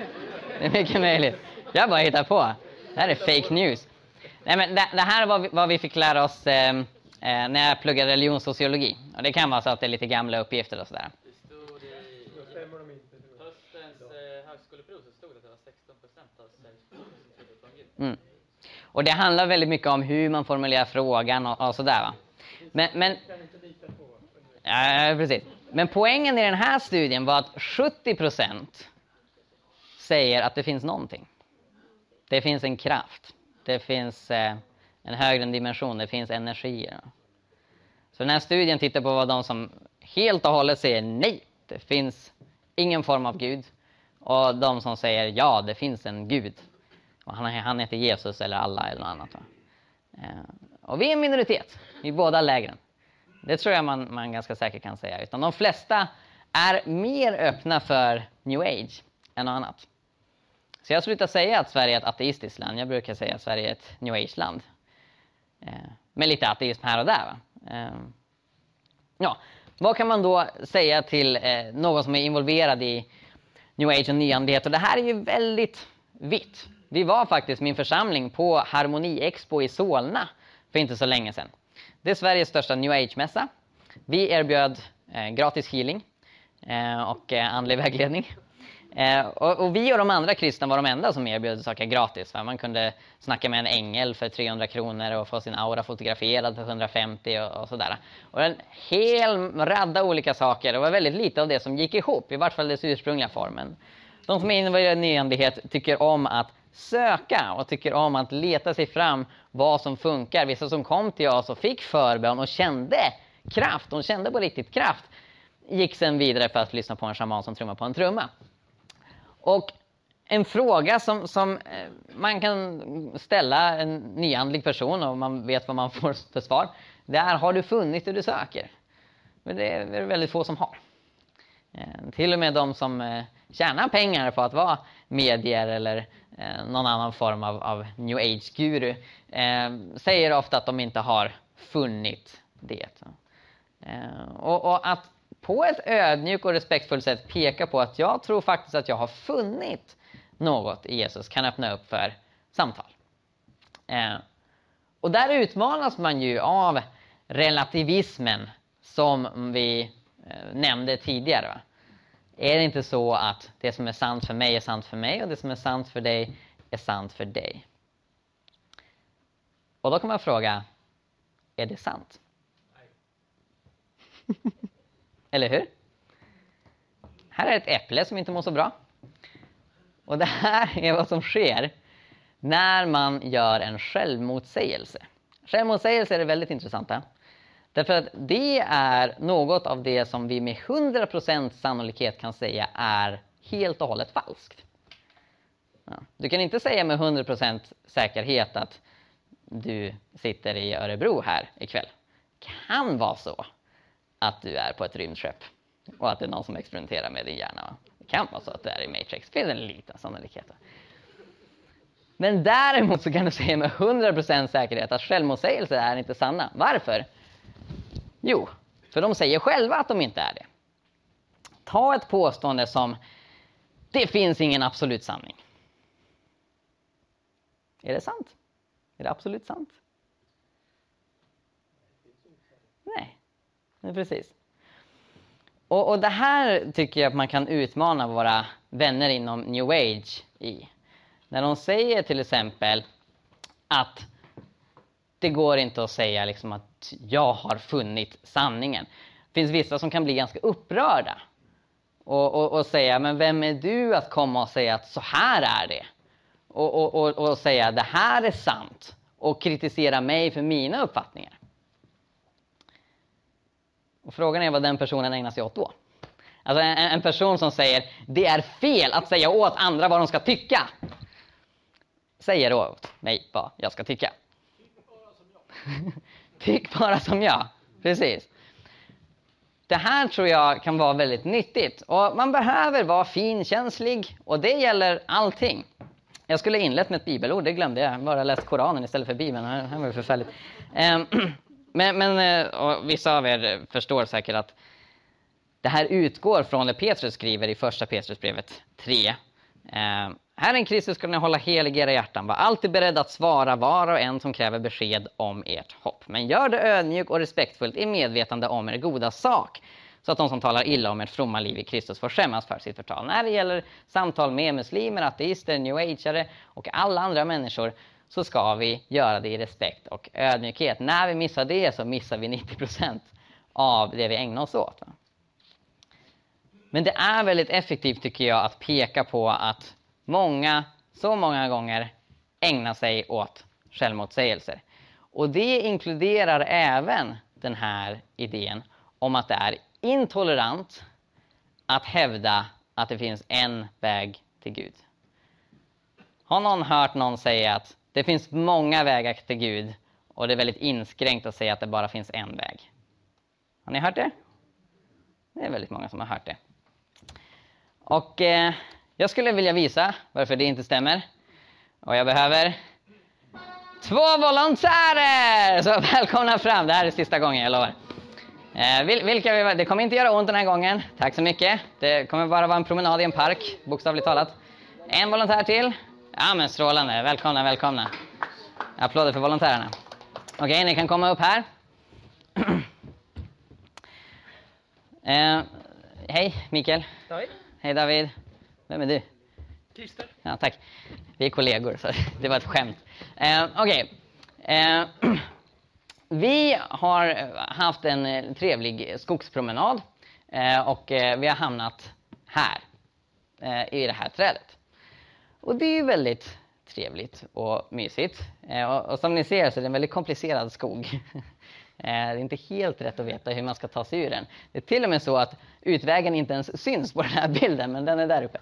Det är mycket möjligt. Jag bara hittar på. Det här är fake news. Nej, men det här var vad vi fick lära oss... när jag pluggar religionssociologi. Och det kan vara så att det är lite gamla uppgifter och sådär. Det stod i höstens högskoleprov så stod det att det var 16% av Sveriges befolkning. Och det handlar väldigt mycket om hur man formulerar frågan och sådär, va? Men... Ja, precis. Men poängen i den här studien var att 70% säger att det finns någonting. Det finns en kraft. Det finns en högre dimension. Det finns energier. Så den här studien tittar på vad de som helt och hållet säger nej. Det finns ingen form av Gud. Och de som säger ja, det finns en Gud. Och han heter Jesus eller Allah eller något annat. Va? Och vi är en minoritet i båda lägren. Det tror jag man ganska säkert kan säga. Utan de flesta är mer öppna för New Age än något annat. Så jag slutar säga att Sverige är ett ateistiskt land. Jag brukar säga att Sverige är ett New Age-land. Med lite ateism här och där. Va? Ja, vad kan man då säga till någon som är involverad i New Age och nyandlighet? Och det här är ju väldigt vitt. Vi var faktiskt min församling på HarmoniExpo i Solna för inte så länge sedan. Det är Sveriges största New Age-mässa. Vi erbjöd gratis healing och andlig vägledning. Och vi och de andra kristna var de enda som erbjöd saker gratis. Va? Man kunde snacka med en ängel för 300 kronor och få sin aura fotograferad för 150 och sådär. Och en hel radda olika saker. Det var väldigt lite av det som gick ihop, i vart fall dess ursprungliga formen. De som är involverade i nyandlighet tycker om att söka och tycker om att leta sig fram vad som funkar. Vissa som kom till oss och fick förbön och kände kraft, de kände på riktigt kraft, gick sen vidare för att lyssna på en shaman som trummar på en trumma. Och en fråga som man kan ställa en nyandlig person och man vet vad man får för svar. Det är, har du funnit det du söker? Men det är väldigt få som har. Till och med de som tjänar pengar på att vara medier eller någon annan form av New Age-guru säger ofta att de inte har funnit det. Och att på ett ödmjukt och respektfullt sätt peka på att jag tror faktiskt att jag har funnit något i Jesus kan öppna upp för samtal. Och där utmanas man ju av relativismen som vi nämnde tidigare. Va? Är det inte så att det som är sant för mig är sant för mig och det som är sant för dig är sant för dig? Och då kan man fråga, är det sant? Nej. Eller hur? Här är ett äpple som inte mår så bra. Och det här är vad som sker när man gör en självmotsägelse. Självmotsägelser är väldigt intressanta. Därför att det är något av det som vi med 100% sannolikhet kan säga är helt och hållet falskt. Ja. Du kan inte säga med 100% säkerhet att du sitter i Örebro här ikväll. Kan vara så att du är på ett rymdskepp och att det är någon som experimenterar med din hjärna. Va? Det kan vara så att du är i Matrix. Det är en liten sannolikhet. Va? Men däremot så kan du säga med 100% säkerhet att självmotsägelser är inte sanna. Varför? Jo, för de säger själva att de inte är det. Ta ett påstående som det finns ingen absolut sanning. Är det sant? Är det absolut sant? Nej, det är precis. Och det här tycker jag att man kan utmana våra vänner inom New Age i. När de säger till exempel att det går inte att säga liksom att jag har funnit sanningen. Det finns vissa som kan bli ganska upprörda. Och säga, men vem är du att komma och säga att så här är det? Och säga, det här är sant. Och kritisera mig för mina uppfattningar. Och frågan är vad den personen ägnar sig åt då. Alltså en person som säger, det är fel att säga åt andra vad de ska tycka. Säger då åt mig vad jag ska tycka. Tyck bara som jag. Precis. Det här tror jag kan vara väldigt nyttigt. Och man behöver vara finkänslig. Och det gäller allting. Jag skulle inlett med ett bibelord. Det glömde jag. Jag bara läst Koranen istället för Bibeln. Det här var ju förfärligt. Men och vissa av er förstår säkert att det här utgår från det Petrus skriver i första Petrusbrevet 3. Herren Kristus ska ni hålla helig i era hjärtan. Var alltid beredd att svara var och en som kräver besked om ert hopp. Men gör det ödmjuk och respektfullt i medvetande om er goda sak. Så att de som talar illa om ert fromma liv i Kristus får skämmas för sitt förtal. När det gäller samtal med muslimer, ateister, new ageare och alla andra människor så ska vi göra det i respekt och ödmjukhet. När vi missar det så missar vi 90% av det vi ägnar oss åt. Men det är väldigt effektivt tycker jag att peka på att så många gånger ägnar sig åt självmotsägelser. Och det inkluderar även den här idén om att det är intolerant att hävda att det finns en väg till Gud. Har någon hört någon säga att det finns många vägar till Gud och det är väldigt inskränkt att säga att det bara finns en väg? Har ni hört det? Det är väldigt många som har hört det. Och jag skulle vilja visa varför det inte stämmer. Och jag behöver två volontärer! Så välkomna fram, det här är sista gången, jag lovar. Vilka, det kommer inte göra ont den här gången, tack så mycket. Det kommer bara vara en promenad i en park, bokstavligt talat. En volontär till. Ja men strålande, välkomna, välkomna. Applåder för volontärerna. Okej, ni kan komma upp här. Hej Mikael. David. Hej David. Vem är du? Christer. Ja, tack. Vi är kollegor så det var ett skämt. Okej. Vi har haft en trevlig skogspromenad och vi har hamnat här i det här trädet. Och det är ju väldigt trevligt och mysigt. Och som ni ser så är det en väldigt komplicerad skog. Det är inte helt rätt att veta hur man ska ta sig ur den. Det är till och med så att utvägen inte ens syns på den här bilden, men den är där uppe.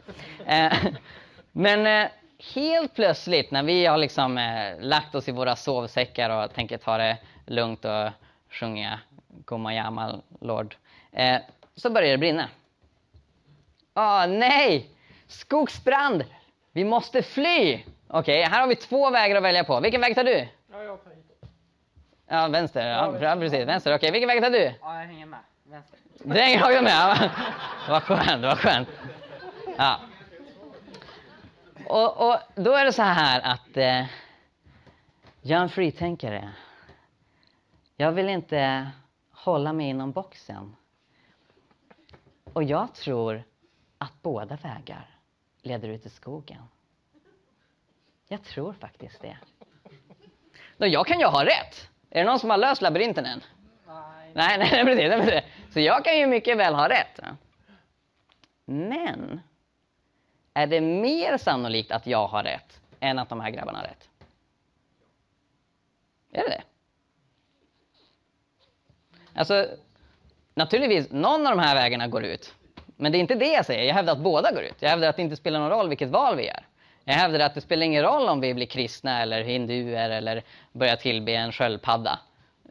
Men helt plötsligt när vi har liksom lagt oss i våra sovsäckar och tänker ta det lugnt och sjunga Komma Jamal Lord, så börjar det brinna. Nej! Skogsbrand! Vi måste fly! Okej, här har vi två vägar att välja på. Vilken väg tar du? Ja, jag tar hit. Ja, vänster. Ja, precis. Vänster. Okej, vilken väg tar du? Ja, jag hänger med. Vänster. Det hänger jag med. Vad skönt, vad skönt. Ja. Och då är det så här att jag är en fritänkare. Jag vill inte hålla mig inom boxen. Och jag tror att båda vägar leder ut i skogen. Jag tror faktiskt det. Då jag kan ju ha rätt. Är det någon som har löst labyrinten än? Nej, så jag kan ju mycket väl ha rätt. Men är det mer sannolikt att jag har rätt än att de här grabbarna har rätt? Är det det? Alltså, naturligtvis, någon av de här vägarna går ut. Men det är inte det jag säger. Jag hävdar att båda går ut. Jag hävdar att det inte spelar någon roll vilket val vi gör. Jag hävdar att det spelar ingen roll om vi blir kristna eller hinduer eller börjar tillbe en sköldpadda.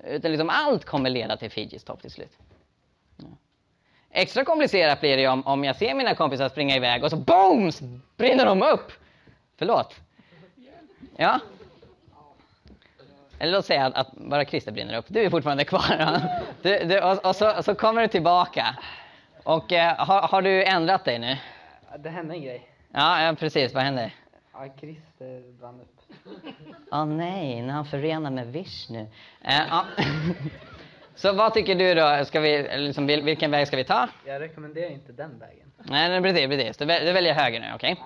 Utan liksom allt kommer leda till Fijis topp till slut. Ja. Extra komplicerat blir det om jag ser mina kompisar springa iväg och så boom! Brinner de upp! Förlåt. Ja. Eller låt säga att bara Christer brinner upp. Du är fortfarande kvar. Du, och så kommer du tillbaka. Och har du ändrat dig nu? Det hände en grej. Ja, precis. Vad hände? Ja, Christer brann upp. Nej, när han förenar med Vishnu. Så vad tycker du då? Ska vi, liksom, vilken väg ska vi ta? Jag rekommenderar inte den vägen. Nej, precis. Du väljer höger nu, okej? Okay?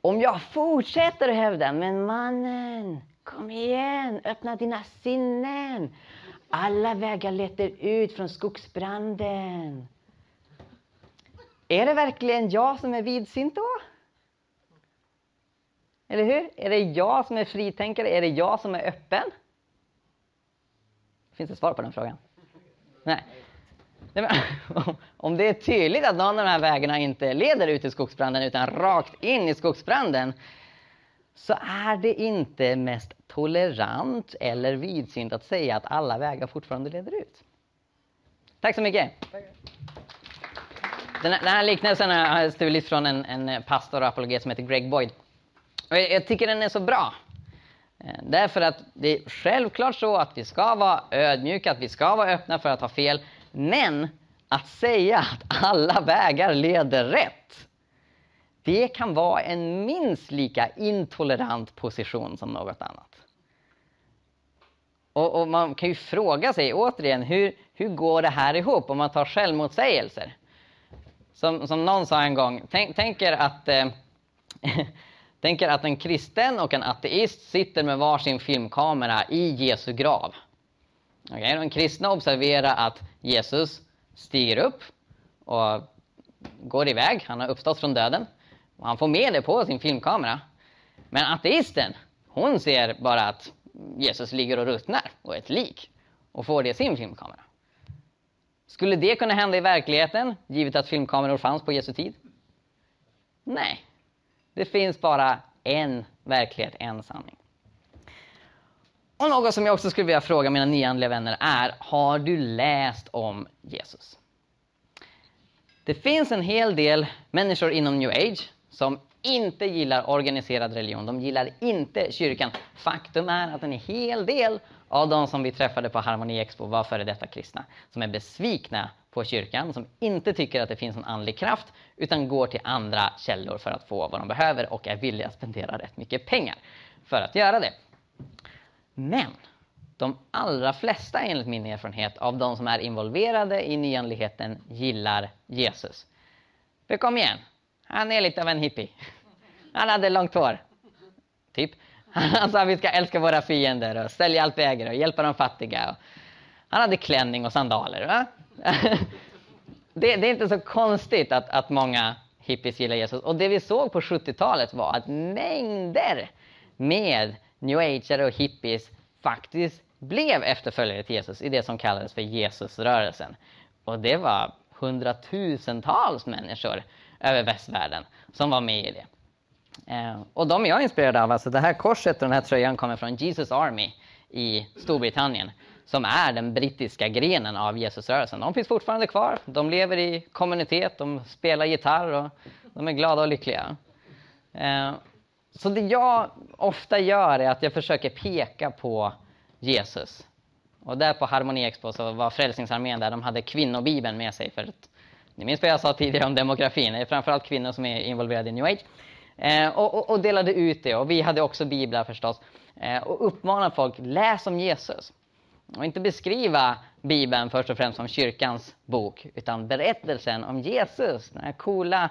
Om jag fortsätter att hävda, men mannen, kom igen, öppna dina sinnen. Alla vägar letar ut från skogsbranden. Är det verkligen jag som är vidsint då? Eller hur? Är det jag som är fritänkare? Är det jag som är öppen? Finns det svar på den frågan? Nej. Om det är tydligt att någon av de här vägarna inte leder ut i skogsbranden utan rakt in i skogsbranden, så är det inte mest tolerant eller vidsynt att säga att alla vägar fortfarande leder ut. Tack så mycket. Den här liknelsen har jag stulit från en pastor och apologet som heter Greg Boyd. Och jag tycker den är så bra. Därför att det är självklart så att vi ska vara ödmjuka, att vi ska vara öppna för att ha fel. Men att säga att alla vägar leder rätt, det kan vara en minst lika intolerant position som något annat. Och man kan ju fråga sig återigen, hur går det här ihop om man tar självmotsägelser? Som någon sa en gång, tänker att en kristen och en ateist sitter med varsin filmkamera i Jesu grav. Okay, de kristna observerar att Jesus stiger upp och går iväg. Han har uppstått från döden. Och han får med det på sin filmkamera. Men ateisten, hon ser bara att Jesus ligger och ruttnar och är ett lik. Och får det i sin filmkamera. Skulle det kunna hända i verkligheten, givet att filmkameror fanns på Jesu tid? Nej. Det finns bara en verklighet, en sanning. Och något som jag också skulle vilja fråga mina nyanliga vänner är, har du läst om Jesus? Det finns en hel del människor inom New Age som inte gillar organiserad religion. De gillar inte kyrkan. Faktum är att en hel del av de som vi träffade på HarmoniExpo var före detta kristna. Som är besvikna på kyrkan, som inte tycker att det finns en andlig kraft utan går till andra källor för att få vad de behöver och är villiga att spendera rätt mycket pengar för att göra det. Men de allra flesta, enligt min erfarenhet, av de som är involverade i nyandligheten gillar Jesus. För kom igen, han är lite av en hippie. Han hade långt hår. Typ. Han sa att vi ska älska våra fiender och sälja allt vi äger och hjälpa de fattiga. Han hade klänning och sandaler. Va? Det är inte så konstigt att många hippies gillar Jesus. Och det vi såg på 70-talet var att mängder med New Age och hippies faktiskt blev efterföljare till Jesus i det som kallades för Jesusrörelsen. Och det var hundratusentals människor över västvärlden som var med i det. Och de är jag inspirerad av, alltså det här korset och den här tröjan kommer från Jesus Army i Storbritannien, som är den brittiska grenen av Jesusrörelsen. De finns fortfarande kvar, de lever i kommunitet, de spelar gitarr och de är glada och lyckliga. Så det jag ofta gör är att jag försöker peka på Jesus. Och där på HarmoniExpo så var Frälsningsarmén där, de hade kvinnobibeln med sig. För att, ni minns vad jag sa tidigare om demografin, det är framförallt kvinnor som är involverade i New Age. Och delade ut det, och vi hade också biblar förstås. Och uppmanade folk, läs om Jesus. Och inte beskriva bibeln först och främst som kyrkans bok, utan berättelsen om Jesus, den här coola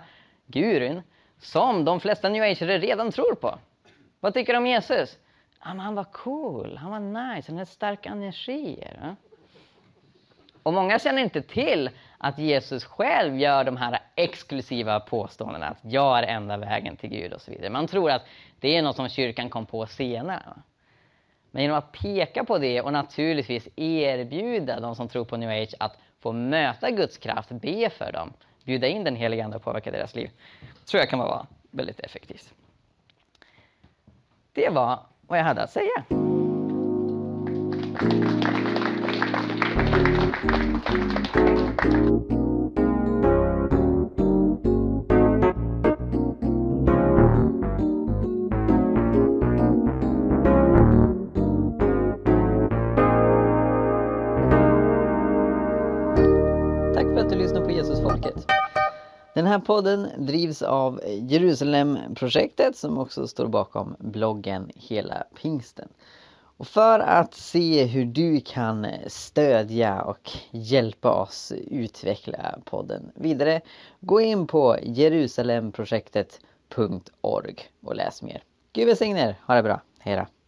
gurun. Som de flesta New Age redan tror på. Vad tycker du om Jesus? Ja, men han var cool, han var nice, han hade starka energier. Ja? Och många känner inte till att Jesus själv gör de här exklusiva påståendena. Att jag är enda vägen till Gud och så vidare. Man tror att det är något som kyrkan kom på senare. Ja? Men genom att peka på det och naturligtvis erbjuda de som tror på New Age att få möta Guds kraft, be för dem. Bjuda in den heliga ande och påverka deras liv. Tror jag kan vara väldigt effektivt. Det var vad jag hade att säga. Tack för att du lyssnade på Jesusfolket. Den här podden drivs av Jerusalemprojektet som också står bakom bloggen Hela Pingsten. Och för att se hur du kan stödja och hjälpa oss utveckla podden vidare, gå in på jerusalemprojektet.org och läs mer. Gud välsigne er, ha det bra, hej då.